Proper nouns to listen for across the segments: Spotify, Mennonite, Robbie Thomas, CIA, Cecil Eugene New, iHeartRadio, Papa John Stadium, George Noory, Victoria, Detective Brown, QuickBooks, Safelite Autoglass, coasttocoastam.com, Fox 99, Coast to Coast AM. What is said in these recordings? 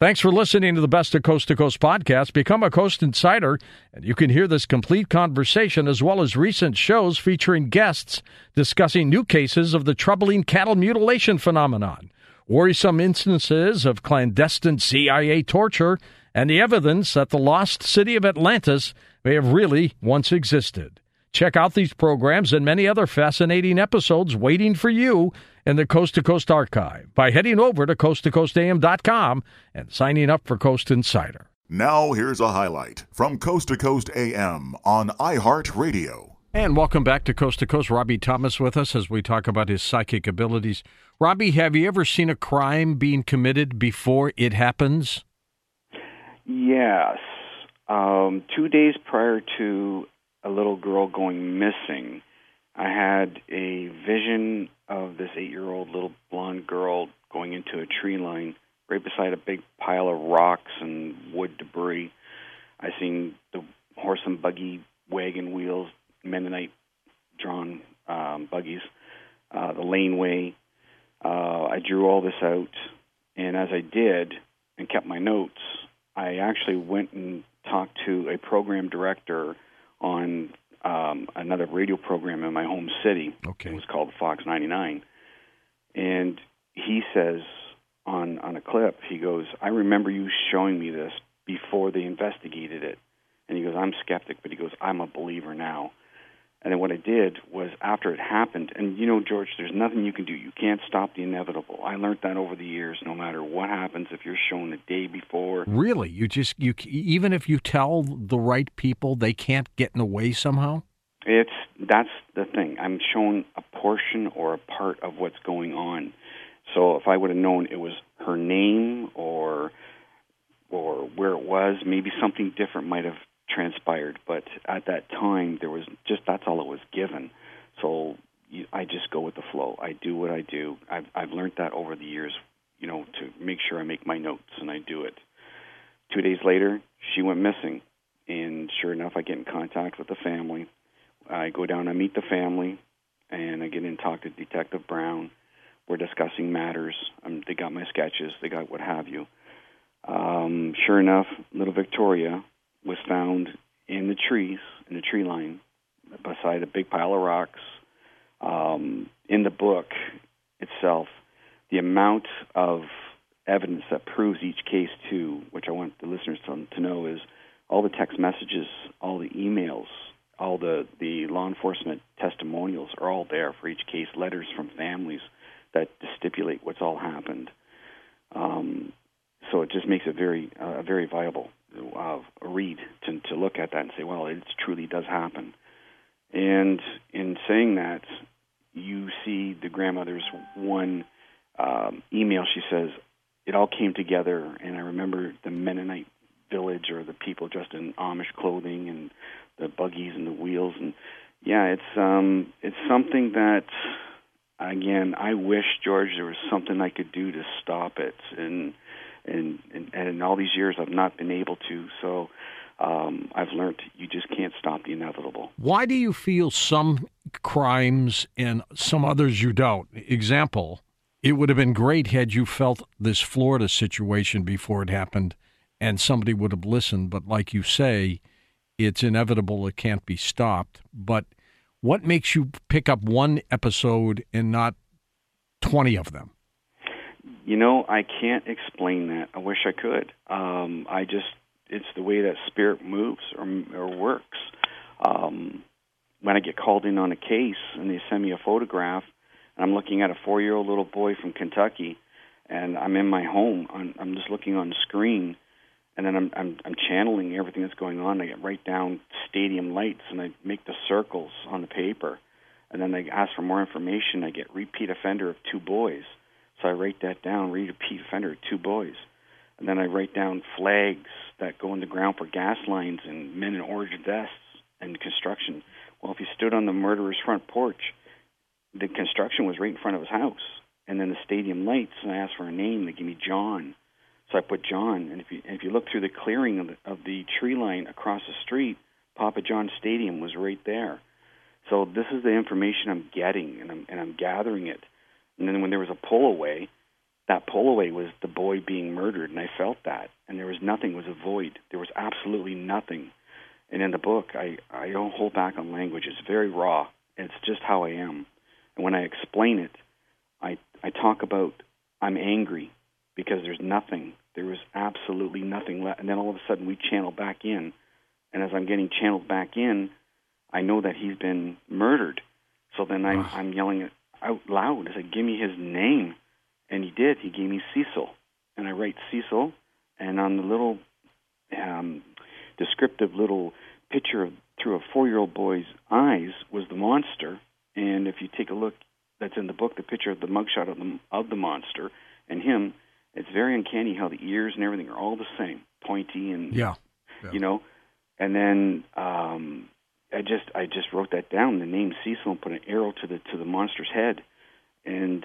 Thanks for listening to the Best of Coast to Coast podcast. Become a Coast Insider, and you can hear this complete conversation as well as recent shows featuring guests discussing new cases of the troubling cattle mutilation phenomenon, worrisome instances of clandestine CIA torture, and the evidence that the lost city of Atlantis may have really once existed. Check out these programs and many other fascinating episodes waiting for you in the Coast to Coast archive by heading over to coasttocoastam.com and signing up for Coast Insider. Now here's a highlight from Coast to Coast AM on iHeartRadio. And welcome back to Coast. Robbie Thomas with us as we talk about his psychic abilities. Robbie, have you ever seen a crime being committed before it happens? Yes. 2 days prior to a little girl going missing, I had a vision of this 8-year-old little blonde girl going into a tree line right beside a big pile of rocks and wood debris. I seen the horse and buggy wagon wheels, Mennonite-drawn buggies, the laneway. I drew all this out, and as I did and kept my notes, I actually went and talked to a program director on another radio program in my home city. Okay. It was called Fox 99. And he says on a clip, he goes, "I remember you showing me this before they investigated it." And he goes, "I'm skeptic," but he goes, "I'm a believer now." And then what I did was after it happened, and you know, George, there's nothing you can do. You can't stop the inevitable. I learned that over the years. No matter what happens, if you're shown the day before. Really? You even if you tell the right people, they can't get in the way somehow? That's the thing. I'm shown a portion or a part of what's going on. So if I would have known it was her name or where it was, maybe something different might have transpired, but at that time there was just that's all it was given. So I just go with the flow. I do what I do. I've learned that over the years, you know, to make sure I make my notes and I do it. 2 days later, she went missing, and sure enough, I get in contact with the family. I go down, I meet the family, and I get in and talk to Detective Brown. We're discussing matters. They got my sketches. They got what have you. Sure enough, little Victoria was found in the trees, in the tree line, beside a big pile of rocks. In the book itself, the amount of evidence that proves each case, too, which I want the listeners to know, is all the text messages, all the emails, all the law enforcement testimonials are all there for each case, letters from families that stipulate what's all happened. So it just makes it very viable read to look at that and say, well, it truly does happen. And in saying that, you see the grandmother's one email. She says, "It all came together, and I remember the Mennonite village or the people dressed in Amish clothing and the buggies and the wheels." And yeah, it's something that, again, I wish, George, there was something I could do to stop it. And in all these years, I've not been able to. So I've learned you just can't stop the inevitable. Why do you feel some crimes and some others you don't? Example, it would have been great had you felt this Florida situation before it happened and somebody would have listened. But like you say, it's inevitable. It can't be stopped. But what makes you pick up one episode and not 20 of them? You know, I can't explain that. I wish I could. It's the way that spirit moves or works. When I get called in on a case and they send me a photograph, and I'm looking at a 4-year-old little boy from Kentucky, and I'm in my home. I'm just looking on the screen, and then I'm channeling everything that's going on. I write down stadium lights, and I make the circles on the paper. And then I ask for more information. I get repeat offender of 2 boys. So I write that down, repeat offender, 2 boys. And then I write down flags that go in the ground for gas lines and men in orange vests and construction. Well, if he stood on the murderer's front porch, the construction was right in front of his house. And then the stadium lights, and I asked for a name. They give me John. So I put John. And if you look through the clearing of the tree line across the street, Papa John Stadium was right there. So this is the information I'm getting, and I'm gathering it. And then when there was a pull away, that pull away was the boy being murdered, and I felt that. And there was nothing, it was a void. There was absolutely nothing. And in the book, I don't hold back on language. It's very raw. It's just how I am. And when I explain it, I talk about I'm angry because there's nothing. There was absolutely nothing left. And then all of a sudden we channel back in. And as I'm getting channeled back in, I know that he's been murdered. So then I'm yelling it out loud. I said, give me his name. And he did. He gave me Cecil. And I write Cecil. And on the little descriptive little picture of, through a 4-year-old boy's eyes was the monster. And if you take a look, that's in the book, the picture of the mugshot of the monster and him, it's very uncanny how the ears and everything are all the same, pointy and, you know. And then I just wrote that down, the name Cecil, and put an arrow to the monster's head, and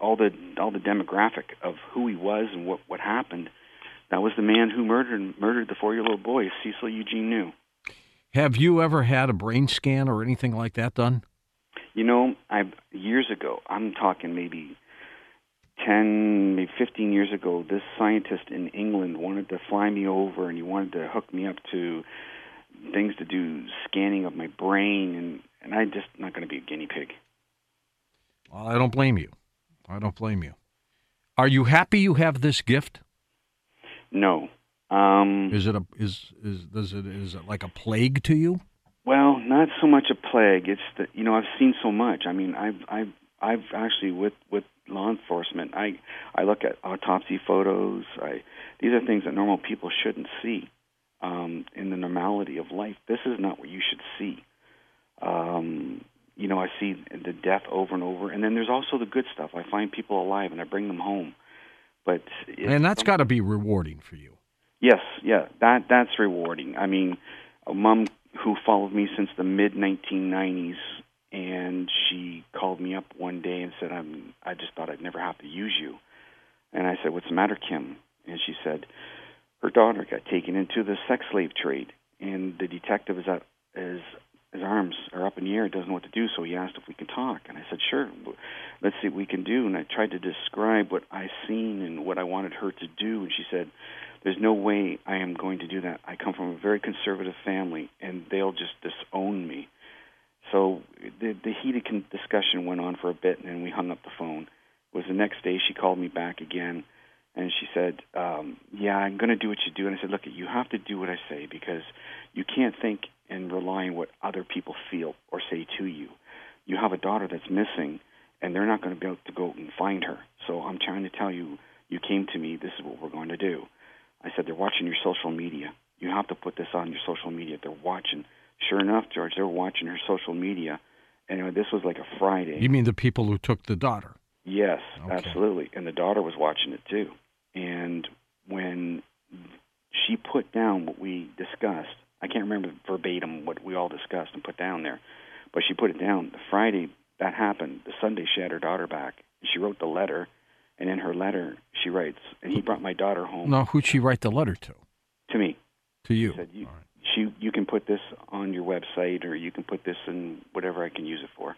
all the demographic of who he was and what happened. That was the man who murdered the 4-year-old boy, Cecil Eugene New. Have you ever had a brain scan or anything like that done? You know, years ago, I'm talking maybe 10, maybe 15 years ago, this scientist in England wanted to fly me over, and he wanted to hook me up to things to do scanning of my brain, and I'm just not going to be a guinea pig. Well, I don't blame you. Are you happy you have this gift? No. Is it like a plague to you? Well, not so much a plague. It's that, you know, I've seen so much. I mean, I've actually with law enforcement, I look at autopsy photos. These are things that normal people shouldn't see in the normality of life. This is not what you should see. You know, I see the death over and over, and then there's also the good stuff. I find people alive and I bring them home. But and that's got to be rewarding for you. Yes, yeah, that's rewarding. I mean, a mom who followed me since the mid-1990s, and she called me up one day and said, I just thought I'd never have to use you. And I said, what's the matter, Kim? And she said, her daughter got taken into the sex slave trade, and the detective is up, his arms are up in the air, doesn't know what to do, so he asked if we could talk. And I said, sure, let's see what we can do. And I tried to describe what I seen and what I wanted her to do, and she said, there's no way I am going to do that. I come from a very conservative family, and they'll just disown me. So the heated discussion went on for a bit, and then we hung up the phone. It was the next day she called me back again, and she said, yeah, I'm going to do what you do. And I said, look, you have to do what I say because you can't think and rely on what other people feel or say to you. You have a daughter that's missing, and they're not going to be able to go and find her. So I'm trying to tell you, you came to me, this is what we're going to do. I said, they're watching your social media. You have to put this on your social media. They're watching. Sure enough, George, they're watching her social media. And this was like a Friday. You mean the people who took the daughter? Yes, okay. Absolutely. And the daughter was watching it too. And when she put down what we discussed, I can't remember verbatim what we all discussed and put down there, but she put it down. The Friday that happened, the Sunday she had her daughter back. She wrote the letter. And in her letter, she writes, and he brought my daughter home. Now, who'd she write the letter to? To me. To you. She said, you can put this on your website, or you can put this in whatever I can use it for.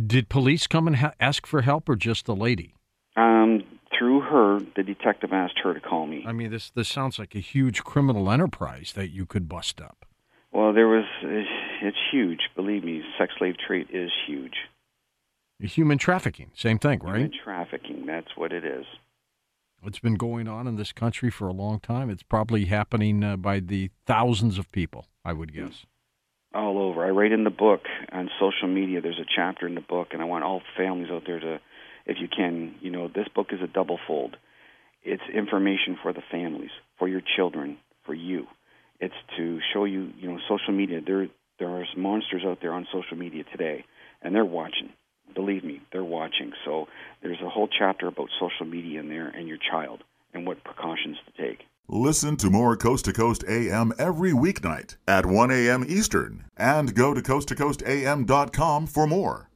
Did police come and ask for help, or just the lady? Through her, the detective asked her to call me. I mean, this sounds like a huge criminal enterprise that you could bust up. Well, it's huge. Believe me, sex slave trade is huge. Human trafficking, same thing, right? Human trafficking, that's what it is. It's been going on in this country for a long time. It's probably happening by the thousands of people, I would guess. All over. I write in the book on social media. There's a chapter in the book, and I want all families out there to, if you can, you know, this book is a double-fold. It's information for the families, for your children, for you. It's to show you, you know, social media. There are monsters out there on social media today, and they're watching. Believe me, they're watching. So there's a whole chapter about social media in there and your child and what precautions to take. Listen to more Coast to Coast AM every weeknight at 1 a.m. Eastern and go to coasttocoastam.com for more.